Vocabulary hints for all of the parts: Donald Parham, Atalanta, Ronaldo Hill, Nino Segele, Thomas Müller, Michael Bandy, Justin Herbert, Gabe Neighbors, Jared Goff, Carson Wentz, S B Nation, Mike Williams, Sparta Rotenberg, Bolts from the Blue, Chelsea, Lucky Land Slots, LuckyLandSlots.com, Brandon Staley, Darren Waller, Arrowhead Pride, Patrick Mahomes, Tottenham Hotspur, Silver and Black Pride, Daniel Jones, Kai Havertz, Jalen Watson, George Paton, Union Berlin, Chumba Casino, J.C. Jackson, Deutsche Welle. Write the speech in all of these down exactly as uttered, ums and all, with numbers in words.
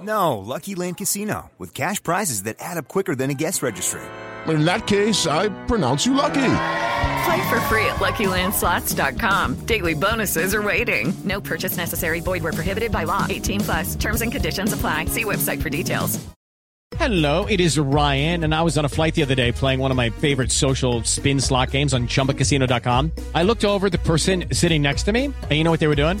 No, Lucky Land Casino, with cash prizes that add up quicker than a guest registry. In that case, I pronounce you lucky. Play for free at Lucky Land Slots dot com. Daily bonuses are waiting. No purchase necessary. Void where prohibited by law. eighteen plus. Terms and conditions apply. See website for details. Hello, it is Ryan, and I was on a flight the other day playing one of my favorite social spin slot games on Chumba Casino dot com. I looked over at the person sitting next to me, and you know what they were doing?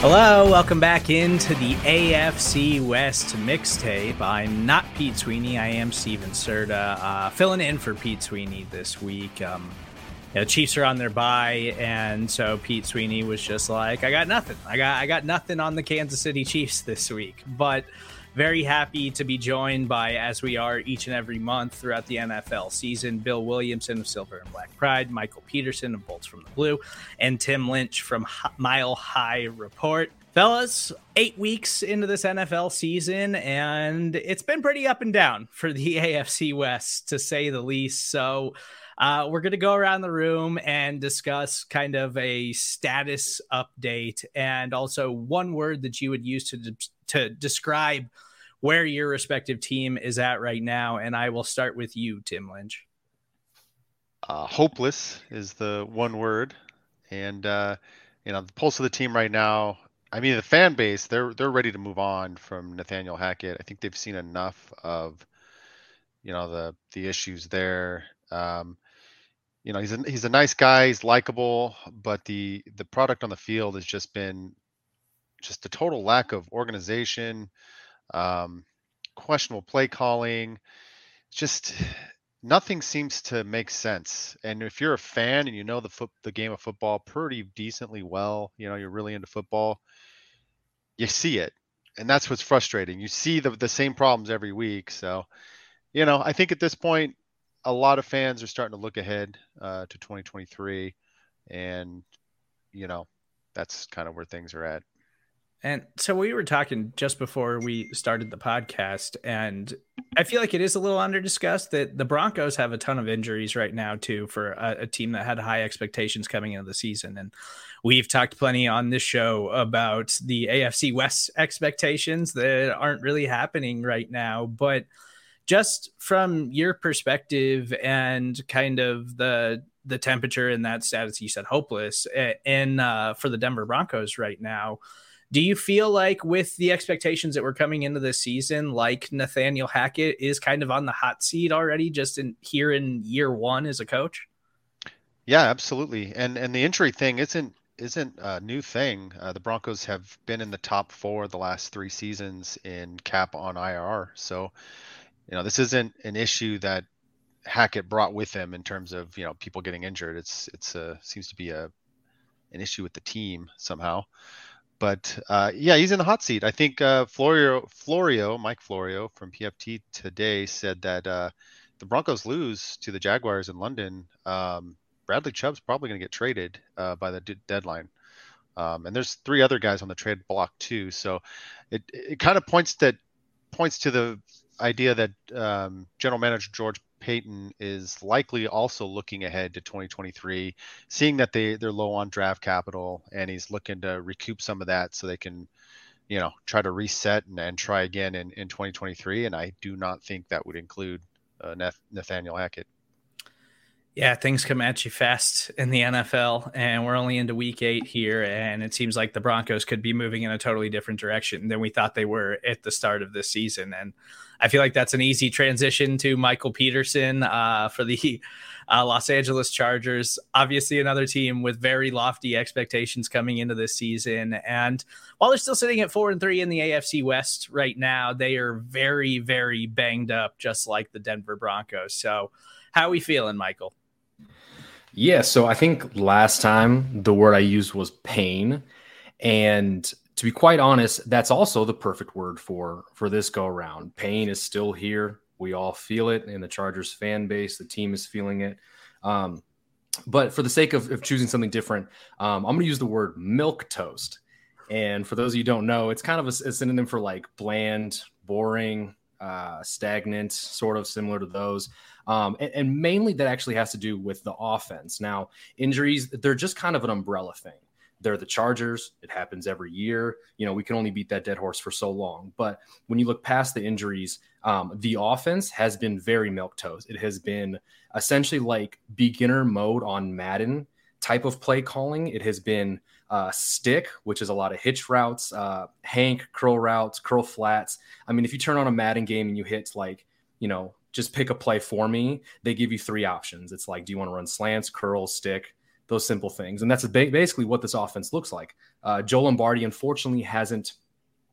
Hello, welcome back into the A F C West mixtape. I'm not Pete Sweeney. I am Steven Serda, uh, filling in for Pete Sweeney this week. Um, You know, Chiefs are on their bye, and so Pete Sweeney was just like, I got nothing. I got I got nothing on the Kansas City Chiefs this week. But very happy to be joined by, as we are each and every month throughout the N F L season, Bill Williamson of Silver and Black Pride, Michael Peterson of Bolts from the Blue, and Tim Lynch from Mile High Report. Fellas, eight weeks into this N F L season, and it's been pretty up and down for the A F C West, to say the least. So Uh, we're going to go around the room and discuss kind of a status update and also one word that you would use to de- to describe where your respective team is at right now. And I will start with you, Tim Lynch. Uh, hopeless is the one word. And, uh, you know, the pulse of the team right now, I mean, the fan base, they're, they're ready to move on from Nathaniel Hackett. I think they've seen enough of, you know, the, the issues there. Um, You know, he's a, he's a nice guy, he's likable, but the, the product on the field has just been just a total lack of organization, um, questionable play calling, just nothing seems to make sense. And if you're a fan and you know the foot, the game of football pretty decently well, you know, you're really into football, you see it. And that's what's frustrating. You see the, the same problems every week. So, you know, I think at this point, a lot of fans are starting to look ahead uh, to twenty twenty-three, and, you know, that's kind of where things are at. And so we were talking just before we started the podcast, and I feel like it is a little underdiscussed that the Broncos have a ton of injuries right now, too, for a, a team that had high expectations coming into the season. And we've talked plenty on this show about the A F C West expectations that aren't really happening right now, but just from your perspective and kind of the the temperature in that status, you said hopeless, and uh, for the Denver Broncos right now, do you feel like with the expectations that were coming into this season, like Nathaniel Hackett is kind of on the hot seat already just in here in year one as a coach? Yeah, absolutely. And and the injury thing isn't isn't a new thing. Uh, the Broncos have been in the top four the last three seasons in cap on I R. So, you know, this isn't an issue that Hackett brought with him in terms of, you know, people getting injured. It's, it's a, seems to be a, an issue with the team somehow, but uh, yeah, he's in the hot seat. I think uh, Florio, Florio, Mike Florio from P F T today said that uh, the Broncos lose to the Jaguars in London, um, Bradley Chubb's probably going to get traded uh, by the d- deadline. Um, and there's three other guys on the trade block too. So it, it kind of points that points to the idea that um, general manager George Paton is likely also looking ahead to twenty twenty-three, seeing that they, they're low on draft capital, and he's looking to recoup some of that so they can, you know, try to reset and, and try again in, in twenty twenty-three. And I do not think that would include uh, Nathaniel Hackett. Yeah, things come at you fast in the N F L, and we're only into week eight here, and it seems like the Broncos could be moving in a totally different direction than we thought they were at the start of this season. And I feel like that's an easy transition to Michael Peterson uh, for the uh, Los Angeles Chargers, obviously another team with very lofty expectations coming into this season. And while they're still sitting at four and three in the A F C West right now, they are very, very banged up, just like the Denver Broncos. So how are we feeling, Michael? Yeah, so I think last time the word I used was pain. And to be quite honest, that's also the perfect word for, for this go around. Pain is still here. We all feel it in the Chargers fan base. The team is feeling it. Um, but for the sake of, of choosing something different, um, I'm going to use the word milquetoast. And for those of you who don't know, it's kind of a, a synonym for like bland, boring, uh, stagnant, sort of similar to those. Um, and, and mainly that actually has to do with the offense. Now, injuries, they're just kind of an umbrella thing. They're the Chargers. It happens every year. You know, we can only beat that dead horse for so long. But when you look past the injuries, um, the offense has been very milquetoast. It has been essentially like beginner mode on Madden type of play calling. It has been uh, stick, which is a lot of hitch routes, uh, hank, curl routes, curl flats. I mean, if you turn on a Madden game and you hit like, you know, just pick a play for me, they give you three options. It's like, do you want to run slants, curl, stick, those simple things. And that's basically what this offense looks like. Uh, Joe Lombardi, unfortunately, hasn't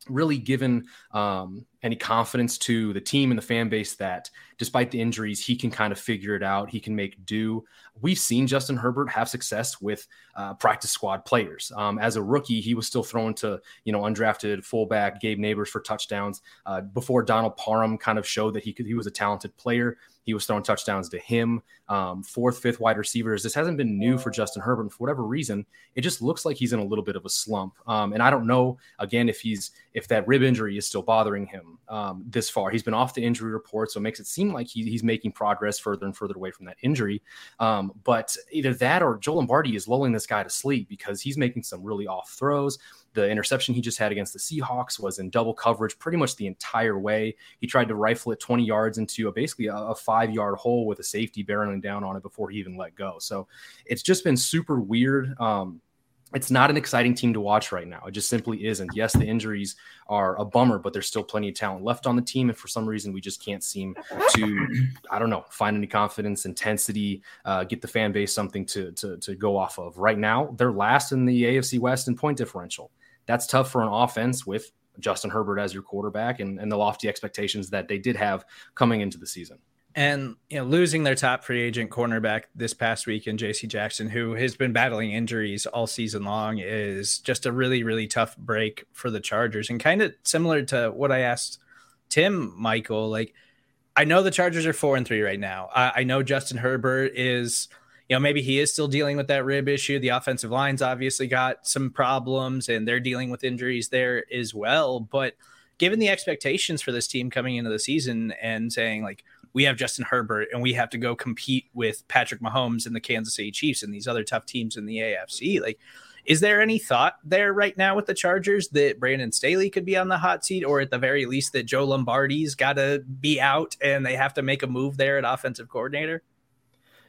really given um, any confidence to the team and the fan base that despite the injuries, he can kind of figure it out. He can make do. We've seen Justin Herbert have success with uh, practice squad players. Um, as a rookie, he was still thrown to, you know, undrafted fullback Gabe Neighbors for touchdowns uh, before Donald Parham kind of showed that he could, he was a talented player. He was throwing touchdowns to him, um, fourth, fifth wide receivers. This hasn't been new for Justin Herbert. And for whatever reason, it just looks like he's in a little bit of a slump. Um, and I don't know, again, if he's if that rib injury is still bothering him um, this far. He's been off the injury report, so it makes it seem like he, he's making progress further and further away from that injury. Um, but either that or Joe Lombardi is lulling this guy to sleep because he's making some really off throws. The interception he just had against the Seahawks was in double coverage pretty much the entire way. He tried to rifle it twenty yards into a basically a, a five-yard hole with a safety barreling down on it before he even let go. So it's just been super weird. Um, it's not an exciting team to watch right now. It just simply isn't. Yes, the injuries are a bummer, but there's still plenty of talent left on the team. And for some reason, we just can't seem to, I don't know, find any confidence, intensity, uh, get the fan base something to, to, to go off of. Right now, they're last in the A F C West in point differential. That's tough for an offense with Justin Herbert as your quarterback and, and the lofty expectations that they did have coming into the season. And, you know, losing their top free agent cornerback this past week in J C. Jackson, who has been battling injuries all season long, is just a really, really tough break for the Chargers. And kind of similar to what I asked Tim, Michael, like, I know the Chargers are four and three right now. I, I know Justin Herbert is... You know, maybe he is still dealing with that rib issue. The offensive line's obviously got some problems, and they're dealing with injuries there as well. But given the expectations for this team coming into the season and saying, like, we have Justin Herbert and we have to go compete with Patrick Mahomes and the Kansas City Chiefs and these other tough teams in the A F C, like, is there any thought there right now with the Chargers that Brandon Staley could be on the hot seat, or at the very least that Joe Lombardi's got to be out and they have to make a move there at offensive coordinator?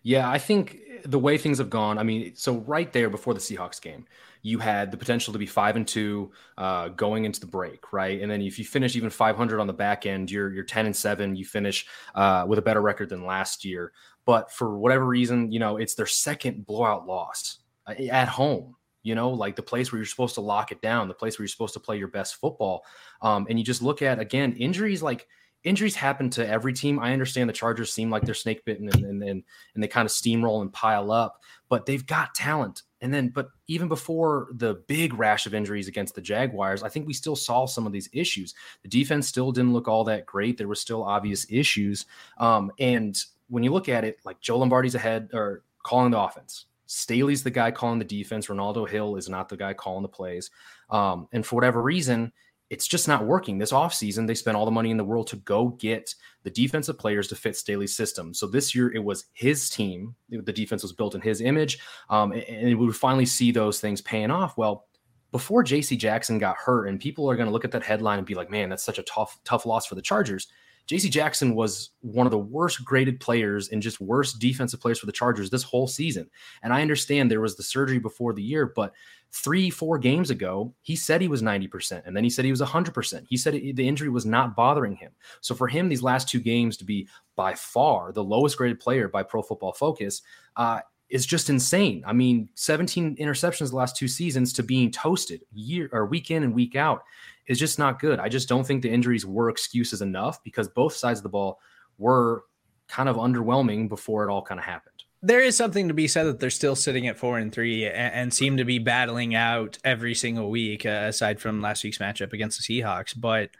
Yeah, I think the way things have gone, I mean, so right there before the Seahawks game, you had the potential to be five and two uh, going into the break, right? And then if you finish even five hundred on the back end, you're you're ten and seven. You finish uh, with a better record than last year. But for whatever reason, you know, it's their second blowout loss at home. You know, like the place where you're supposed to lock it down, the place where you're supposed to play your best football, um, and you just look at again injuries like. Injuries happen to every team. I understand the Chargers seem like they're snake bitten and, and, and, and they kind of steamroll and pile up, but they've got talent. And then, but even before the big rash of injuries against the Jaguars, I think we still saw some of these issues. The defense still didn't look all that great. There were still obvious issues. Um, and when you look at it, like Joe Lombardi's ahead or calling the offense. Staley's the guy calling the defense. Ronaldo Hill is not the guy calling the plays. Um, and for whatever reason, it's just not working. This offseason, they spent all the money in the world to go get the defensive players to fit Staley's system. So this year, it was his team. The defense was built in his image, um, and, and we would finally see those things paying off. Well, before J C. Jackson got hurt, and people are going to look at that headline and be like, man, that's such a tough, tough loss for the Chargers. J C. Jackson was one of the worst graded players and just worst defensive players for the Chargers this whole season. And I understand there was the surgery before the year, but three, four games ago, he said he was ninety percent. And then he said he was one hundred percent. He said it, the injury was not bothering him. So for him, these last two games to be by far the lowest graded player by Pro Football Focus uh, is just insane. I mean, seventeen interceptions the last two seasons to being toasted year or week in and week out. It's just not good. I just don't think the injuries were excuses enough because both sides of the ball were kind of underwhelming before it all kind of happened. There is something to be said that they're still sitting at four and three and, and seem to be battling out every single week, uh, aside from last week's matchup against the Seahawks. But,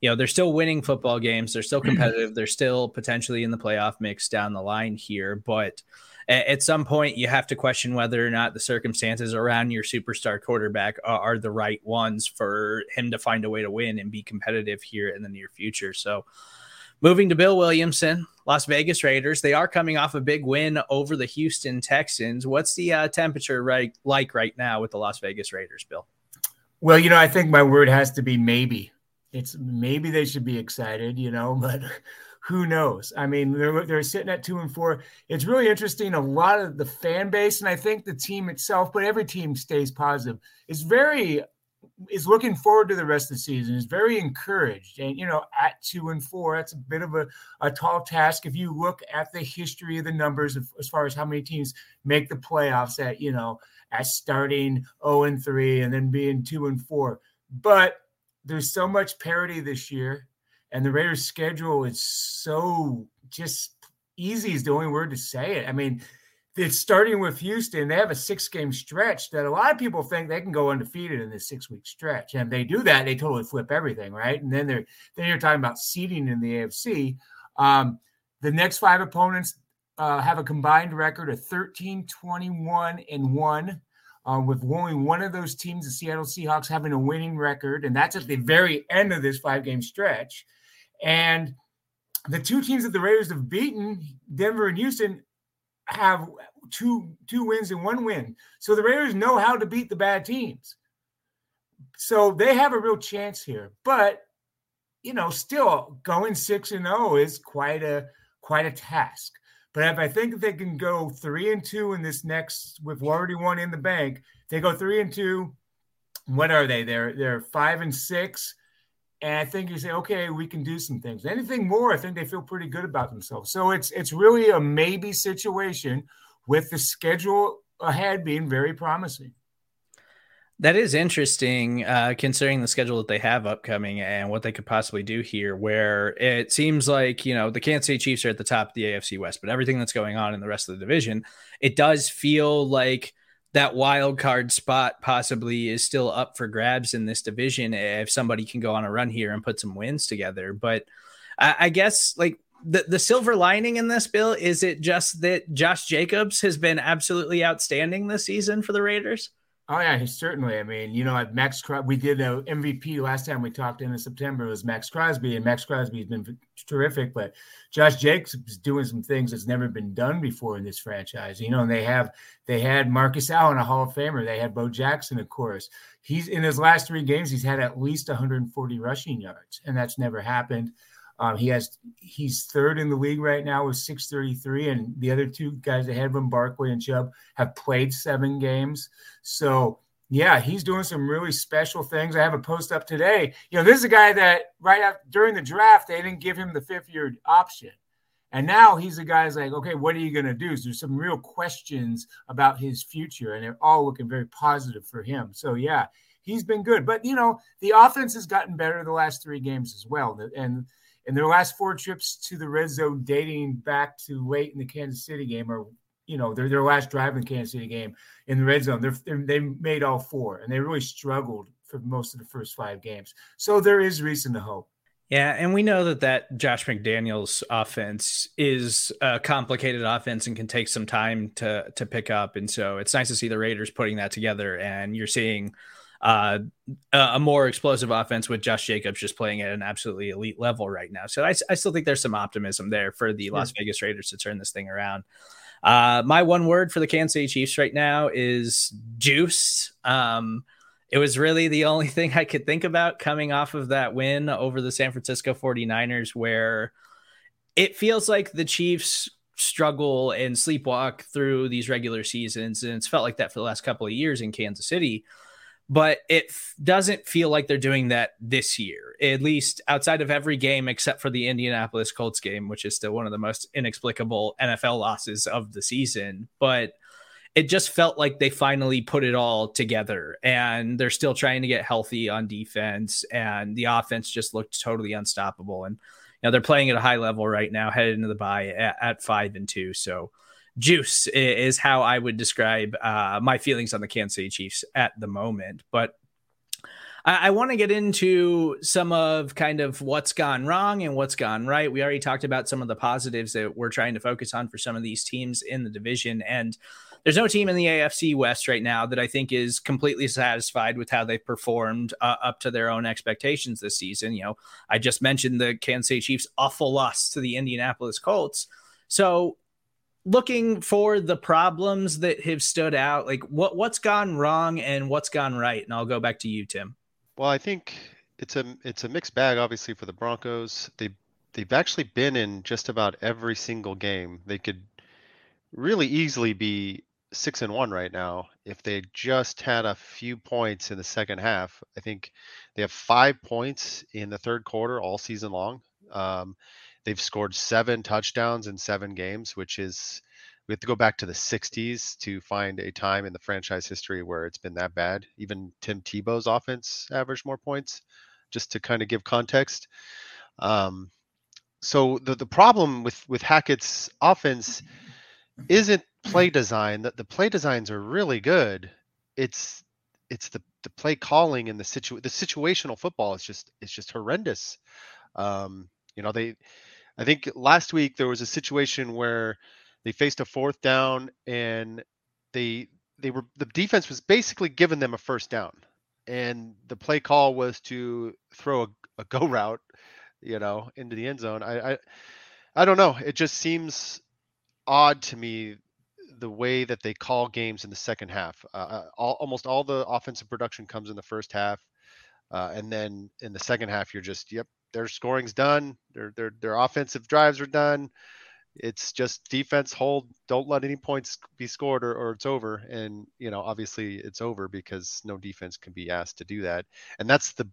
you know, they're still winning football games. They're still competitive. They're still potentially in the playoff mix down the line here. But at, at some point, you have to question whether or not the circumstances around your superstar quarterback are, are the right ones for him to find a way to win and be competitive here in the near future. So moving to Bill Williamson, Las Vegas Raiders, they are coming off a big win over the Houston Texans. What's the uh, temperature right, like right now with the Las Vegas Raiders, Bill? Well, you know, I think my word has to be maybe. It's maybe they should be excited, you know, but who knows? I mean, they're, they're sitting at two and four. It's really interesting. A lot of the fan base, and I think the team itself, but every team stays positive. It's very, is looking forward to the rest of the season. It's very encouraged. And, you know, at two and four, that's a bit of a, a tall task. If you look at the history of the numbers of, as far as how many teams make the playoffs at, you know, at starting oh and three and then being two and four, but there's so much parity this year, and the Raiders' schedule is so just easy is the only word to say it. I mean, it's starting with Houston. They have a six-game stretch that a lot of people think they can go undefeated in this six-week stretch, and if they do that, they totally flip everything, right? And then they're then you're talking about seeding in the A F C. Um, the next five opponents uh, have a combined record of thirteen, twenty-one, and one. Uh, with only one of those teams, the Seattle Seahawks, having a winning record, and that's at the very end of this five-game stretch. And the two teams that the Raiders have beaten, Denver and Houston, have two two wins and one win. So the Raiders know how to beat the bad teams. So they have a real chance here. But, you know, still going six and oh is quite a quite a task. But if I think they can go three and two in this next, with already one in the bank, they go three and two. What are they? They're they're five and six, and I think you say, okay, we can do some things. Anything more, I think they feel pretty good about themselves. So it's it's really a maybe situation, with the schedule ahead being very promising. That is interesting, uh, considering the schedule that they have upcoming and what they could possibly do here, where it seems like, you know, the Kansas City Chiefs are at the top of the A F C West, but everything that's going on in the rest of the division, it does feel like that wild card spot possibly is still up for grabs in this division if somebody can go on a run here and put some wins together. But I, I guess, like, The the silver lining in this, Bill, is it just that Josh Jacobs has been absolutely outstanding this season for the Raiders? Oh, yeah, certainly. I mean, you know, Max Cros- we did an M V P last time we talked in September. It was Max Crosby, and Max Crosby has been terrific. But Josh Jacobs is doing some things that's never been done before in this franchise. You know, and they have they had Marcus Allen, a Hall of Famer. They had Bo Jackson, of course. He's in his last three games, he's had at least one hundred forty rushing yards, and that's never happened. Um, he has he's third in the league right now with six thirty-three, and the other two guys ahead of him, Barkley and Chubb, have played seven games. So, yeah, he's doing some really special things. I have a post up today. You know, this is a guy that right after, during the draft, they didn't give him the fifth-year option. And now he's a guy's like, okay, what are you going to do? So there's some real questions about his future, and they're all looking very positive for him. So, yeah, he's been good. But, you know, the offense has gotten better the last three games as well. And – And their last four trips to the red zone dating back to late in the Kansas City game are you know, their their last drive in the Kansas City game in the red zone, they're, they're, they made all four, and they really struggled for most of the first five games. So there is reason to hope. Yeah, and we know that that Josh McDaniels offense is a complicated offense and can take some time to to pick up. And so it's nice to see the Raiders putting that together, and you're seeing uh, a more explosive offense with Josh Jacobs just playing at an absolutely elite level right now. So I, I still think there's some optimism there for the Las yeah. Vegas Raiders to turn this thing around. Uh, my one word for the Kansas City Chiefs right now is juice. Um, It was really the only thing I could think about coming off of that win over the San Francisco forty-niners, where it feels like the Chiefs struggle and sleepwalk through these regular seasons. And it's felt like that for the last couple of years in Kansas City, but it f- doesn't feel like they're doing that this year, at least outside of every game, except for the Indianapolis Colts game, which is still one of the most inexplicable N F L losses of the season. But it just felt like they finally put it all together, and they're still trying to get healthy on defense, and the offense just looked totally unstoppable. And, you know, they're playing at a high level right now, headed into the bye at, at five and two. So juice is how I would describe uh, my feelings on the Kansas City Chiefs at the moment. But I, I want to get into some of kind of what's gone wrong and what's gone right. We already talked about some of the positives that we're trying to focus on for some of these teams in the division. And there's no team in the A F C West right now that I think is completely satisfied with how they performed uh, up to their own expectations this season. You know, I just mentioned the Kansas City Chiefs' awful loss to the Indianapolis Colts. So looking for the problems that have stood out, like what, what's gone wrong and what's gone right? And I'll go back to you, Tim. Well, I think it's a, it's a mixed bag, obviously, for the Broncos. They, they've actually been in just about every single game. They could really easily be six and one right now if they just had a few points in the second half. I think they have five points in the third quarter all season long. Um, they've scored seven touchdowns in seven games, which is, we have to go back to the sixties to find a time in the franchise history where it's been that bad. Even Tim Tebow's offense averaged more points, just to kind of give context. Um, so the, the problem with, with Hackett's offense isn't play design. That the play designs are really good. It's it's the, the play calling and the situ the situational football is just it's just horrendous. Um, you know, they I think last week there was a situation where they faced a fourth down and they they were the defense was basically giving them a first down, and the play call was to throw a, a go route, you know, into the end zone. I I, I don't know. It just seems odd to me the way that they call games in the second half. Uh, all, almost all the offensive production comes in the first half, uh, and then in the second half you're just, yep, their scoring's done, their their their offensive drives are done. It's just defense, hold, don't let any points be scored, or, or it's over. And you know, obviously it's over because no defense can be asked to do that. And that's the,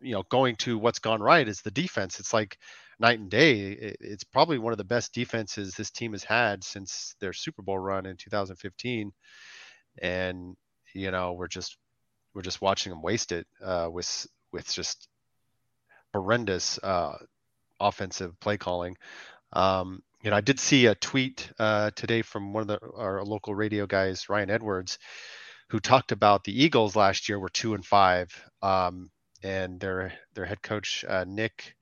you know, going to what's gone right is the defense. It's like night and day. It's probably one of the best defenses this team has had since their Super Bowl run in two thousand fifteen. And, you know, we're just, we're just watching them waste it uh, with, with just horrendous uh, offensive play calling. Um, you know, I did see a tweet uh, today from one of the, our local radio guys, Ryan Edwards, who talked about the Eagles last year were two and five. Um, and their, their head coach, uh, Nick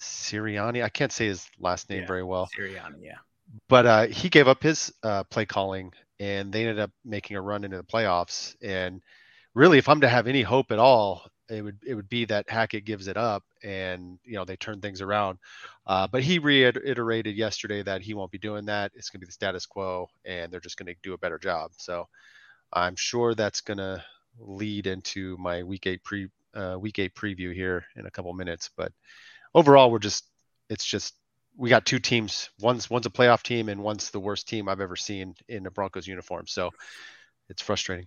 Sirianni, I can't say his last name yeah, very well. Sirianni, yeah. But uh, he gave up his uh, play calling, and they ended up making a run into the playoffs. And really, if I'm to have any hope at all, it would it would be that Hackett gives it up, and you know they turn things around. Uh, but he reiterated yesterday that he won't be doing that. It's going to be the status quo, and they're just going to do a better job. So I'm sure that's going to lead into my week eight pre uh, week eight preview here in a couple minutes, but. Overall, we're just, it's just, we got two teams. One's one's a playoff team, and one's the worst team I've ever seen in a Broncos uniform. So it's frustrating.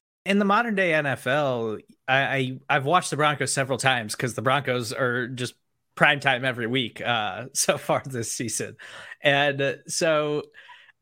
In the modern day N F L, I, I I've watched the Broncos several times because the Broncos are just prime time every week uh, so far this season, and uh, so.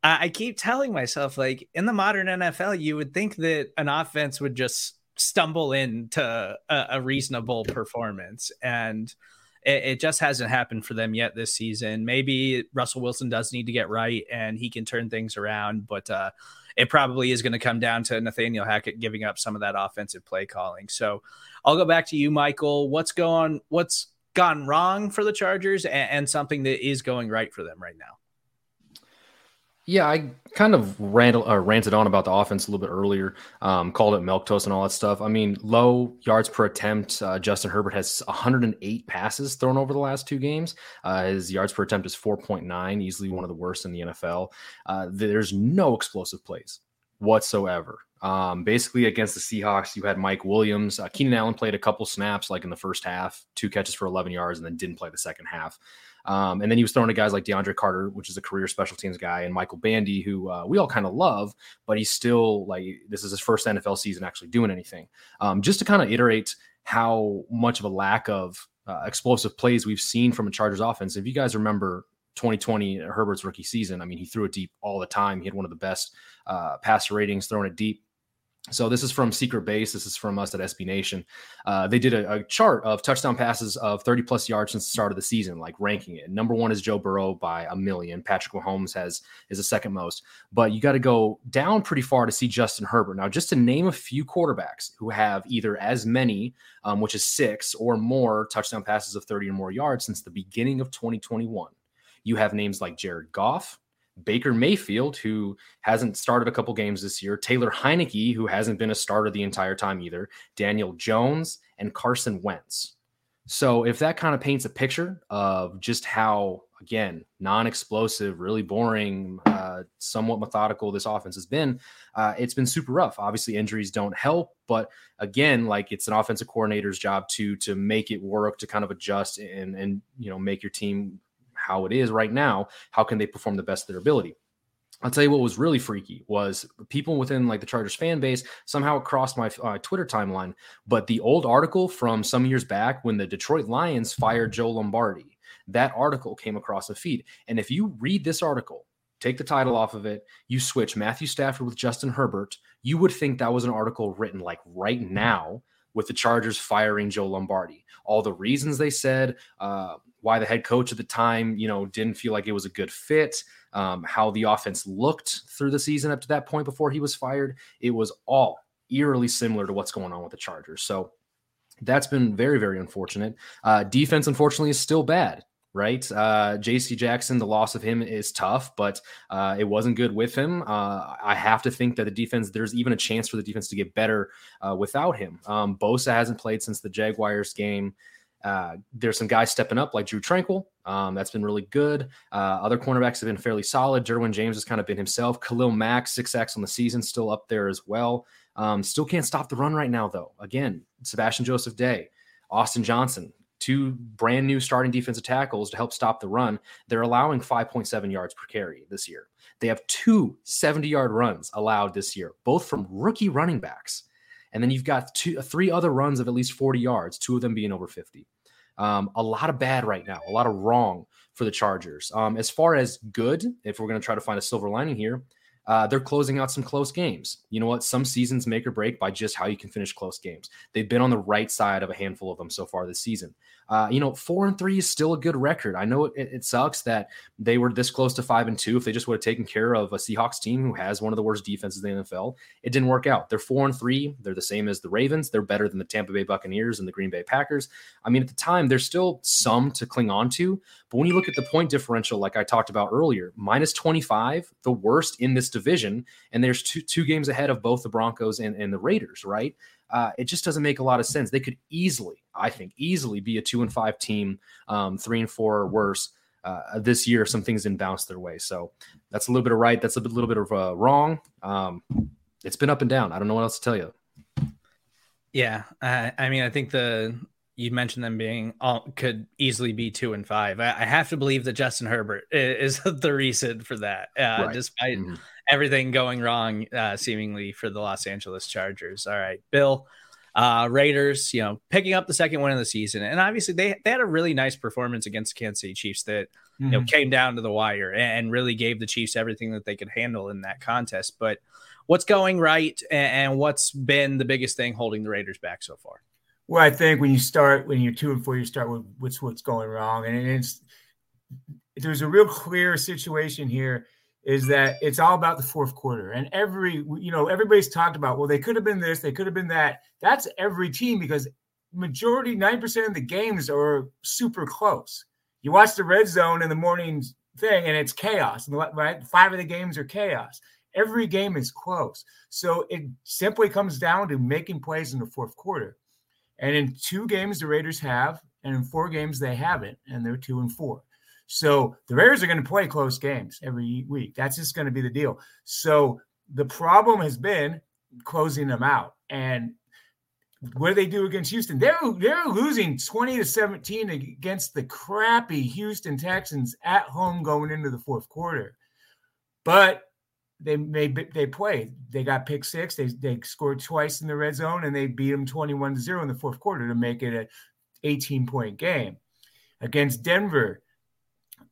I keep telling myself, like, in the modern N F L, you would think that an offense would just stumble into a, a reasonable performance. And it, it just hasn't happened for them yet this season. Maybe Russell Wilson does need to get right and he can turn things around. But uh, it probably is going to come down to Nathaniel Hackett giving up some of that offensive play calling. So I'll go back to you, Michael. What's going, what's gone wrong for the Chargers and, and something that is going right for them right now? Yeah, I kind of rant, uh, ranted on about the offense a little bit earlier, um, called it milquetoast and all that stuff. I mean, low yards per attempt. Uh, Justin Herbert has one hundred eight passes thrown over the last two games. Uh, his yards per attempt is four point nine, easily one of the worst in the N F L. Uh, there's no explosive plays whatsoever. Um, basically, against the Seahawks, you had Mike Williams. Uh, Keenan Allen played a couple snaps, like in the first half, two catches for eleven yards, and then didn't play the second half. Um, and then he was thrown to guys like DeAndre Carter, which is a career special teams guy, and Michael Bandy, who uh, we all kind of love, but he's still like, this is his first N F L season actually doing anything. Um, just to kind of iterate how much of a lack of uh, explosive plays we've seen from a Chargers offense. If you guys remember twenty twenty, Herbert's rookie season, I mean, he threw it deep all the time. He had one of the best uh, passer ratings throwing it deep. So this is from Secret Base. This is from us at S B Nation. Uh, they did a, a chart of touchdown passes of thirty plus yards since the start of the season, like ranking it. Number one is Joe Burrow by a million. Patrick Mahomes has is the second most. But you got to go down pretty far to see Justin Herbert. Now, just to name a few quarterbacks who have either as many, um, which is six or more touchdown passes of thirty or more yards since the beginning of twenty twenty-one. You have names like Jared Goff, Baker Mayfield, who hasn't started a couple games this year, Taylor Heineke, who hasn't been a starter the entire time either, Daniel Jones, and Carson Wentz. So if that kind of paints a picture of just how, again, non-explosive, really boring, uh, somewhat methodical this offense has been, uh, it's been super rough. Obviously, injuries don't help, but again, like it's an offensive coordinator's job to to make it work, to kind of adjust and and you know make your team how it is right now. How can they perform the best of their ability? I'll tell you what was really freaky was people within like the Chargers fan base, somehow it crossed my uh, Twitter timeline, but the old article from some years back when the Detroit Lions fired Joe Lombardi, that article came across the feed. And if you read this article, take the title off of it, you switch Matthew Stafford with Justin Herbert, you would think that was an article written like right now with the Chargers firing Joe Lombardi. All the reasons they said, uh, why the head coach at the time, you know, didn't feel like it was a good fit, um, how the offense looked through the season up to that point before he was fired. It was all eerily similar to what's going on with the Chargers. So that's been very, very unfortunate. Uh, defense, unfortunately, is still bad, right? Uh, J C. Jackson, the loss of him is tough, but uh, it wasn't good with him. Uh, I have to think that the defense, there's even a chance for the defense to get better uh, without him. Um, Bosa hasn't played since the Jaguars game. Uh, there's some guys stepping up like Drew Tranquil. Um, that's been really good. Uh, other cornerbacks have been fairly solid. Derwin James has kind of been himself. Khalil Mack, six sacks on the season, still up there as well. Um, still can't stop the run right now, though. Again, Sebastian Joseph Day, Austin Johnson, two brand new starting defensive tackles to help stop the run. They're allowing five point seven yards per carry this year. They have two seventy-yard runs allowed this year, both from rookie running backs. And then you've got two, three other runs of at least forty yards, two of them being over fifty. Um, a lot of bad right now, a lot of wrong for the Chargers. Um, as far as good, if we're going to try to find a silver lining here, Uh, they're closing out some close games. You know what? Some seasons make or break by just how you can finish close games. They've been on the right side of a handful of them so far this season. Uh, you know, four and three is still a good record. I know it, it sucks that they were this close to five and two. If they just would have taken care of a Seahawks team who has one of the worst defenses in the N F L, it didn't work out. They're four and three. They're the same as the Ravens. They're better than the Tampa Bay Buccaneers and the Green Bay Packers. I mean, at the time, there's still some to cling on to. But when you look at the point differential, like I talked about earlier, minus twenty-five, the worst in this division. And there's two, two games ahead of both the Broncos and, and the Raiders, right? Uh, it just doesn't make a lot of sense. They could easily, I think, easily be a two and five team, um, three and four or worse uh, this year if some things didn't bounce their way. So that's a little bit of right. That's a little bit of uh, wrong. Um, it's been up and down. I don't know what else to tell you. Yeah, I, I mean, I think the you mentioned them being all could easily be two and five. I, I have to believe that Justin Herbert is, is the reason for that, uh, right. despite mm-hmm. everything going wrong, uh, seemingly for the Los Angeles Chargers. All right, Bill, uh, Raiders, you know, picking up the second win of the season, and obviously they they had a really nice performance against the Kansas City Chiefs that mm-hmm. you know came down to the wire and really gave the Chiefs everything that they could handle in that contest, but. What's going right and what's been the biggest thing holding the Raiders back so far? Well, I think when you start, when you're two and four, you start with what's, what's going wrong. And it's, there's a real clear situation here is that it's all about the fourth quarter and every, you know, everybody's talked about, well, they could have been this, they could have been that. That's every team because majority, ninety percent of the games are super close. You watch the red zone in the morning thing and it's chaos, right? Five of the games are chaos. Every game is close. So it simply comes down to making plays in the fourth quarter. And in two games, the Raiders have, and in four games, they haven't, and they're two and four. So the Raiders are going to play close games every week. That's just going to be the deal. So the problem has been closing them out. And what do they do against Houston? They're, they're losing twenty to seventeen against the crappy Houston Texans at home going into the fourth quarter. But They they they played. They got pick six. They they scored twice in the red zone, and they beat them twenty-one to zero in the fourth quarter to make it an eighteen-point game. Against Denver,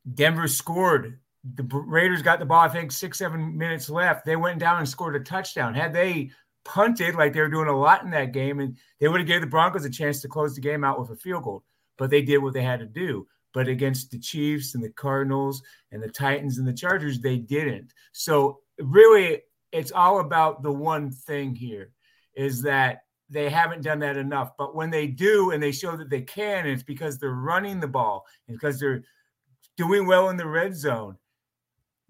Denver scored. The Raiders got the ball, I think, six, seven minutes left. They went down and scored a touchdown. Had they punted like they were doing a lot in that game, and they would have gave the Broncos a chance to close the game out with a field goal, but they did what they had to do. But against the Chiefs and the Cardinals and the Titans and the Chargers, they didn't. So, really, it's all about the one thing here is that they haven't done that enough. But when they do and they show that they can, it's because they're running the ball and because they're doing well in the red zone.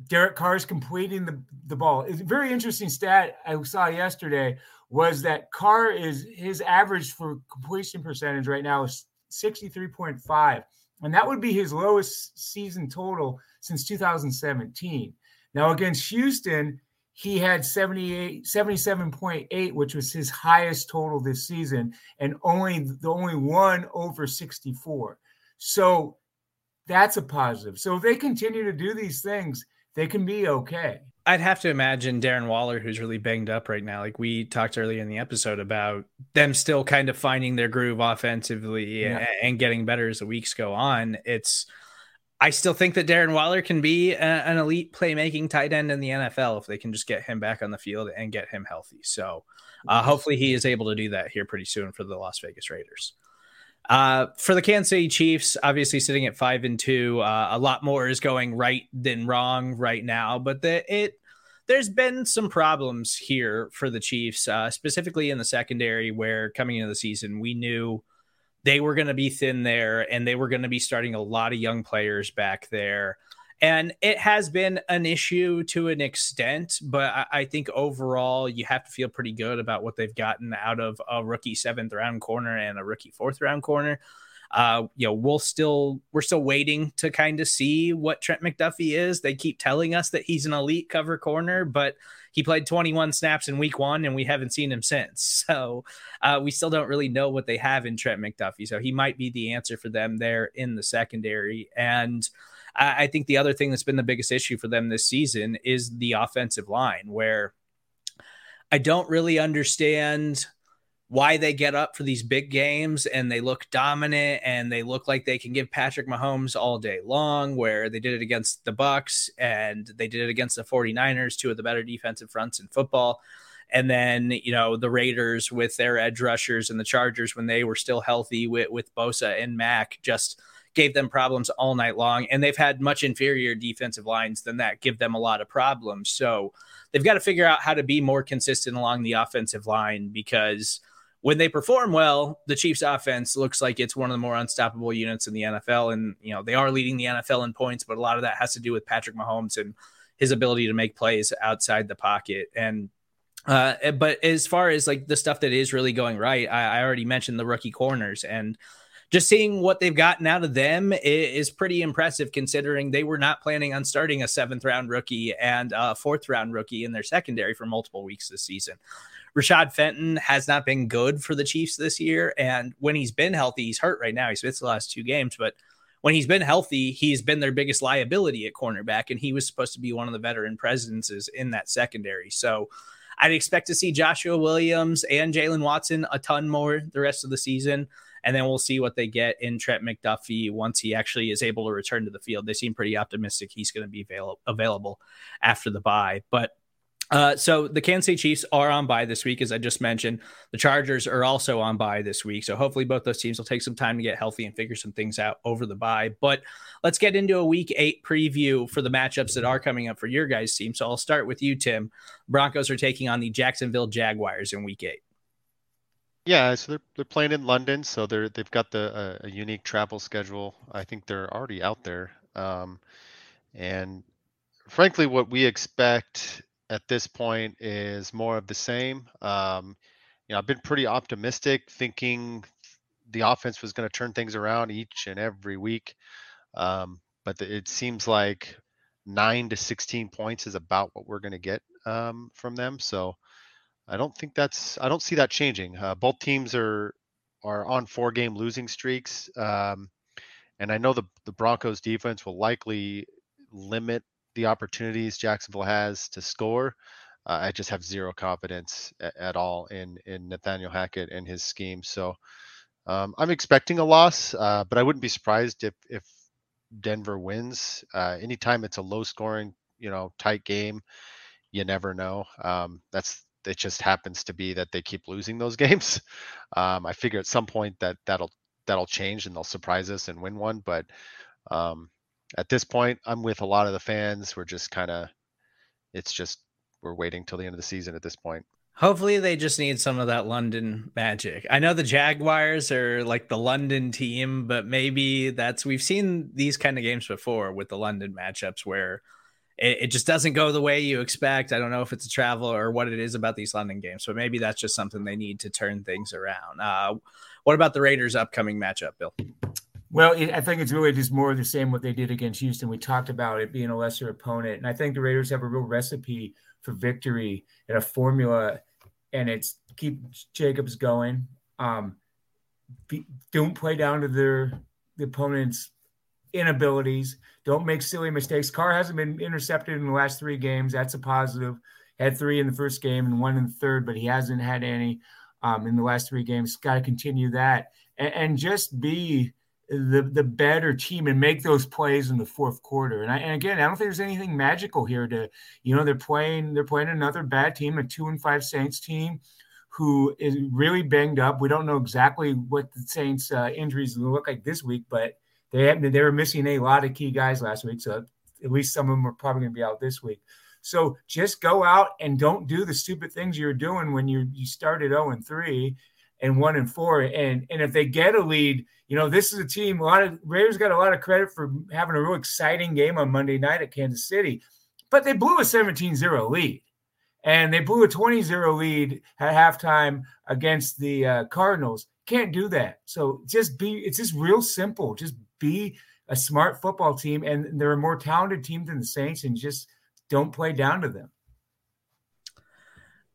Derek Carr's completing the, the ball. It's a very interesting stat I saw yesterday was that Carr is his average for completion percentage right now is sixty-three point five. And that would be his lowest season total since two thousand seventeen. Now, against Houston, he had seventy-eight, seventy-seven point eight, which was his highest total this season, and only the only one over sixty-four. So that's a positive. So if they continue to do these things, they can be okay. I'd have to imagine Darren Waller, who's really banged up right now, like we talked earlier in the episode about them still kind of finding their groove offensively yeah. and, and getting better as the weeks go on. It's I still think that Darren Waller can be a, an elite playmaking tight end in the N F L if they can just get him back on the field and get him healthy. So uh, hopefully he is able to do that here pretty soon for the Las Vegas Raiders. Uh, for the Kansas City Chiefs, obviously sitting at five and two, uh, a lot more is going right than wrong right now, but the, it there's been some problems here for the Chiefs, uh, specifically in the secondary where coming into the season, we knew they were going to be thin there and they were going to be starting a lot of young players back there. And it has been an issue to an extent, but I, I think overall you have to feel pretty good about what they've gotten out of a rookie seventh round corner and a rookie fourth round corner. Uh, you know, we'll still, we're still waiting to kind of see what Trent McDuffie is. They keep telling us that he's an elite cover corner, but he played twenty-one snaps in week one and we haven't seen him since. So uh, we still don't really know what they have in Trent McDuffie. So he might be the answer for them there in the secondary. And I, I think the other thing that's been the biggest issue for them this season is the offensive line, where I don't really understand why they get up for these big games and they look dominant and they look like they can give Patrick Mahomes all day long, where they did it against the Bucks and they did it against the 49ers, two of the better defensive fronts in football. And then, you know, the Raiders with their edge rushers and the Chargers when they were still healthy with, with Bosa and Mac just gave them problems all night long. And they've had much inferior defensive lines than that give them a lot of problems. So they've got to figure out how to be more consistent along the offensive line, because when they perform well, the Chiefs offense looks like it's one of the more unstoppable units in the N F L. And, you know, they are leading the N F L in points, but a lot of that has to do with Patrick Mahomes and his ability to make plays outside the pocket. And, uh, but as far as like the stuff that is really going right, I, I already mentioned the rookie corners, and just seeing what they've gotten out of them is pretty impressive, considering they were not planning on starting a seventh round rookie and a fourth round rookie in their secondary for multiple weeks this season. Rashad Fenton has not been good for the Chiefs this year. And when he's been healthy, he's hurt right now. He's missed the last two games, but when he's been healthy, he's been their biggest liability at cornerback. And he was supposed to be one of the veteran presences in that secondary. So I'd expect to see Joshua Williams and Jalen Watson a ton more the rest of the season. And then we'll see what they get in Trent McDuffie once he actually is able to return to the field. They seem pretty optimistic he's going to be avail- available after the bye. But uh, so the Kansas City Chiefs are on bye this week, as I just mentioned. The Chargers are also on bye this week. So hopefully both those teams will take some time to get healthy and figure some things out over the bye. But let's get into a week eight preview for the matchups that are coming up for your guys' team. So I'll start with you, Tim. Broncos are taking on the Jacksonville Jaguars in week eight. Yeah, so they're they're playing in London, so they're they've got the uh, a unique travel schedule. I think they're already out there, um, and frankly, what we expect at this point is more of the same. Um, you know, I've been pretty optimistic, thinking the offense was going to turn things around each and every week, um, but the, it seems like nine to sixteen points is about what we're going to get um, from them. So. I don't think that's, I don't see that changing. Uh, both teams are, are on four game losing streaks. Um, and I know the, the Broncos defense will likely limit the opportunities Jacksonville has to score. Uh, I just have zero confidence at, at all in, in Nathaniel Hackett and his scheme. So um, I'm expecting a loss, uh, but I wouldn't be surprised if, if Denver wins. Uh, anytime it's a low scoring, you know, tight game, you never know. Um, that's, It just happens to be that they keep losing those games. Um, I figure at some point that that'll that'll change and they'll surprise us and win one. But um, at this point, I'm with a lot of the fans. We're just kind of, it's just we're waiting till the end of the season at this point. Hopefully they just need some of that London magic. I know the Jaguars are like the London team, but maybe that's, we've seen these kind of games before with the London matchups where it just doesn't go the way you expect. I don't know if it's a travel or what it is about these London games, but maybe that's just something they need to turn things around. Uh, what about the Raiders' upcoming matchup, Bill? Well, I think it's really just more of the same what they did against Houston. We talked about it being a lesser opponent, and I think the Raiders have a real recipe for victory and a formula, and it's keep Jacobs going. Um, be, don't play down to their the opponent's inabilities. Don't make silly mistakes. Carr hasn't been intercepted in the last three games. That's a positive. Had three in the first game and one in the third, but he hasn't had any um, in the last three games. Got to continue that and, and just be the the better team and make those plays in the fourth quarter. And, I, and again, I don't think there's anything magical here. To you know, they're playing they're playing another bad team, a two and five Saints team who is really banged up. We don't know exactly what the Saints' uh, injuries look like this week, but. They had, they were missing a lot of key guys last week, so at least some of them are probably going to be out this week. So just go out and don't do the stupid things you're doing when you you started oh and three and one and four. And and if they get a lead, you know, this is a team, a lot of Raiders got a lot of credit for having a real exciting game on Monday night at Kansas City, but they blew a seventeen zero lead. And they blew a twenty zero lead at halftime against the uh, Cardinals. Can't do that. So just be, it's just real simple. Just be a smart football team, and they're a more talented team than the Saints, and just don't play down to them.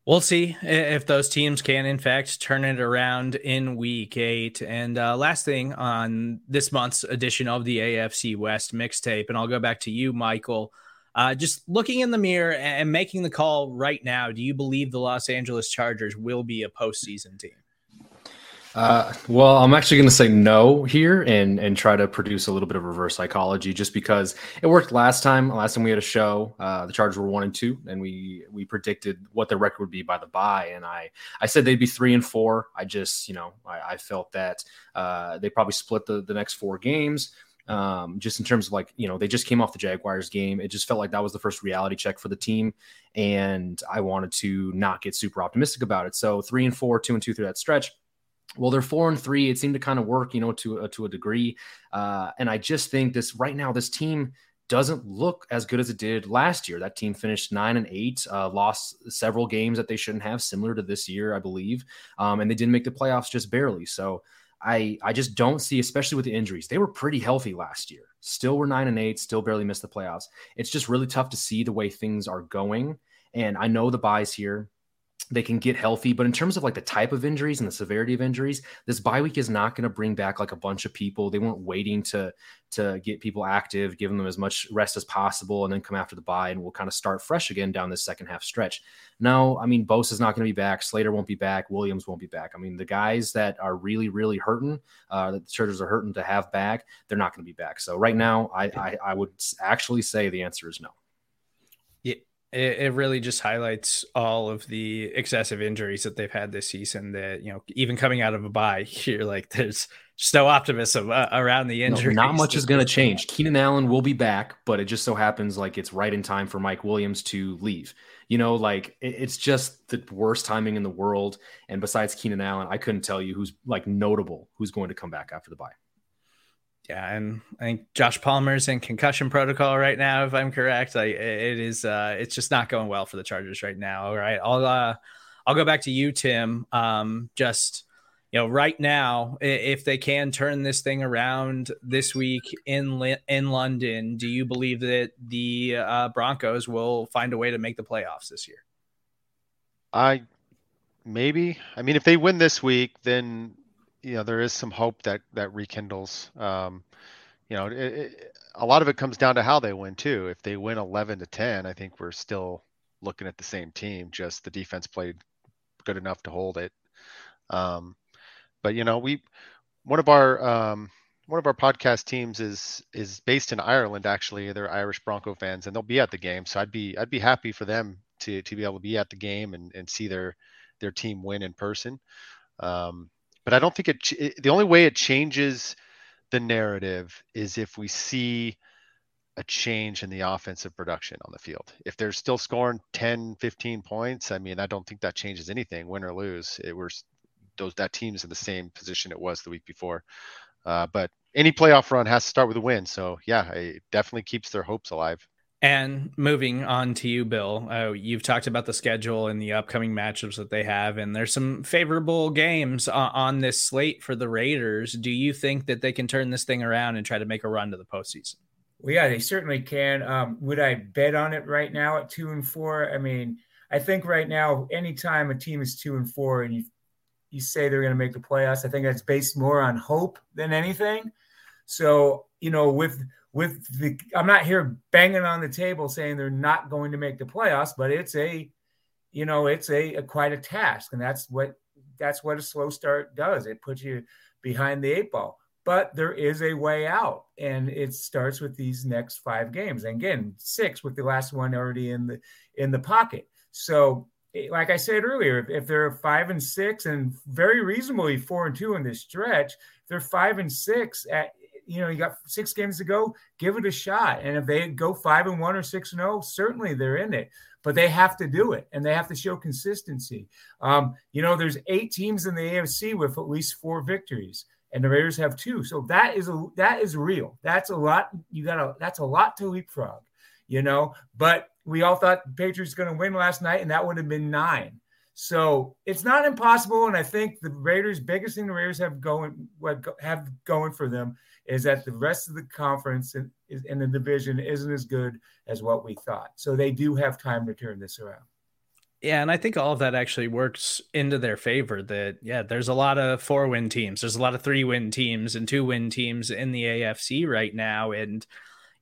We'll see if those teams can, in fact, turn it around in week eight. And uh, last thing on this month's edition of the A F C West mixtape, and I'll go back to you, Michael. Uh, just looking in the mirror and making the call right now, do you believe the Los Angeles Chargers will be a postseason team? Uh, well, I'm actually going to say no here and and try to produce a little bit of reverse psychology, just because it worked last time. Last time we had a show, uh, the Chargers were one and two, and we we predicted what their record would be by the bye, and I I said they'd be three and four. I just you know I, I felt that uh, they probably split the the next four games. Um, just in terms of like, you know, they just came off the Jaguars game. It just felt like that was the first reality check for the team. And I wanted to not get super optimistic about it. So three and four, two and two through that stretch. Well, they're four and three. It seemed to kind of work, you know, to, uh, to a degree. Uh, and I just think this right now, this team doesn't look as good as it did last year. That team finished nine and eight, uh, lost several games that they shouldn't have, similar to this year, I believe. Um, and they didn't make the playoffs just barely. So I, I just don't see, especially with the injuries. They were pretty healthy last year. Still were nine and eight, still barely missed the playoffs. It's just really tough to see the way things are going. And I know the buys here, they can get healthy, but in terms of like the type of injuries and the severity of injuries, this bye week is not going to bring back like a bunch of people. They weren't waiting to, to get people active, giving them as much rest as possible, and then come after the bye and we'll kind of start fresh again down this second half stretch. No, I mean, Bosa is not going to be back. Slater won't be back. Williams won't be back. I mean, the guys that are really, really hurting, uh, that the Chargers are hurting to have back, they're not going to be back. So right now I, I, I would actually say the answer is no. It really just highlights all of the excessive injuries that they've had this season that, you know, even coming out of a bye, you're like, there's just no optimism uh, around the injury. No, not much is going to change. Keenan Allen will be back, but it just so happens like it's right in time for Mike Williams to leave. You know, like it, it's just the worst timing in the world. And besides Keenan Allen, I couldn't tell you who's like notable, who's going to come back after the bye. Yeah, and I think Josh Palmer's in concussion protocol right now, if I'm correct. Like it is, uh, it's just not going well for the Chargers right now. All right, I'll uh, I'll go back to you, Tim. Um, just you know, right now, if they can turn this thing around this week in in London, do you believe that the uh, Broncos will find a way to make the playoffs this year? I maybe. I mean, if they win this week, then. You know, there is some hope that that rekindles. Um, you know, it, it, a lot of it comes down to how they win too. If they win eleven to ten, I think we're still looking at the same team. Just the defense played good enough to hold it. Um, but you know, we one of our um, one of our podcast teams is is based in Ireland. Actually, they're Irish Bronco fans, and they'll be at the game. So I'd be I'd be happy for them to to be able to be at the game and and see their their team win in person. Um, But I don't think it, it, the only way it changes the narrative is if we see a change in the offensive production on the field. If they're still scoring ten, fifteen points, I mean, I don't think that changes anything, win or lose. It was those, that team's in the same position it was the week before. Uh, but any playoff run has to start with a win. So yeah, it definitely keeps their hopes alive. And moving on to you, Bill, uh, you've talked about the schedule and the upcoming matchups that they have, and there's some favorable games uh, on this slate for the Raiders. Do you think that they can turn this thing around and try to make a run to the postseason? Well, yeah, they certainly can. Um, would I bet on it right now at two and four? I mean, I think right now, anytime a team is two and four and you, you say they're going to make the playoffs, I think that's based more on hope than anything. So, you know, with – With the, I'm not here banging on the table saying they're not going to make the playoffs, but it's a, you know, it's a, a quite a task, and that's what that's what a slow start does. It puts you behind the eight ball, but there is a way out, and it starts with these next five games, and again, six with the last one already in the in the pocket. So, like I said earlier, if, if they're five and six, and very reasonably four and two in this stretch, if they're five and six at. You know, you got six games to go, give it a shot. And if they go five and one or six and oh, certainly they're in it, but they have to do it and they have to show consistency. Um, you know, there's eight teams in the A F C with at least four victories and the Raiders have two. So that is, a, that is real. That's a lot. You got to, that's a lot to leapfrog, you know, but we all thought the Patriots going to win last night and that would have been nine. So it's not impossible. And I think the Raiders, biggest thing the Raiders have going, what have going for them is that the rest of the conference and, and the division isn't as good as what we thought. So they do have time to turn this around. Yeah, and I think all of that actually works into their favor that, yeah, there's a lot of four-win teams. There's a lot of three-win teams and two-win teams in the A F C right now. And,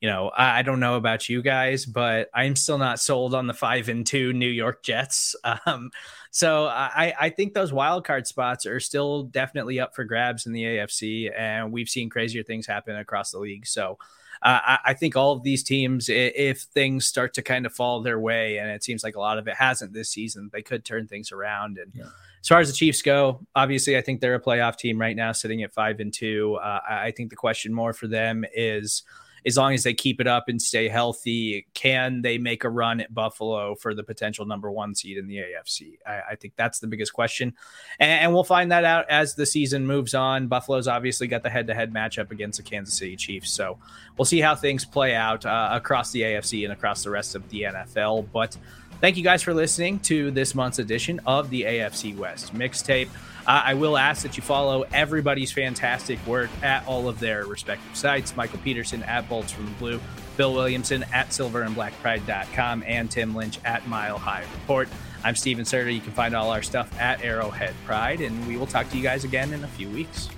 you know, I, I don't know about you guys, but I'm still not sold on the five and two New York Jets. Um, so I, I think those wild card spots are still definitely up for grabs in the A F C, and we've seen crazier things happen across the league. So uh, I, I think all of these teams, if things start to kind of fall their way, and it seems like a lot of it hasn't this season, they could turn things around. And yeah. As far as the Chiefs go, obviously, I think they're a playoff team right now, sitting at five and two. Uh, I think the question more for them is, as long as they keep it up and stay healthy, can they make a run at Buffalo for the potential number one seed in the A F C? I, I think that's the biggest question. And, and we'll find that out as the season moves on. Buffalo's obviously got the head-to-head matchup against the Kansas City Chiefs. So we'll see how things play out uh, across the A F C and across the rest of the N F L. But thank you guys for listening to this month's edition of the A F C West Mixtape. Uh, I will ask that you follow everybody's fantastic work at all of their respective sites. Michael Peterson at Bolts from the Blue, Bill Williamson at silver and black pride dot com, and Tim Lynch at Mile High Report. I'm Steven Serda. You can find all our stuff at Arrowhead Pride, and we will talk to you guys again in a few weeks.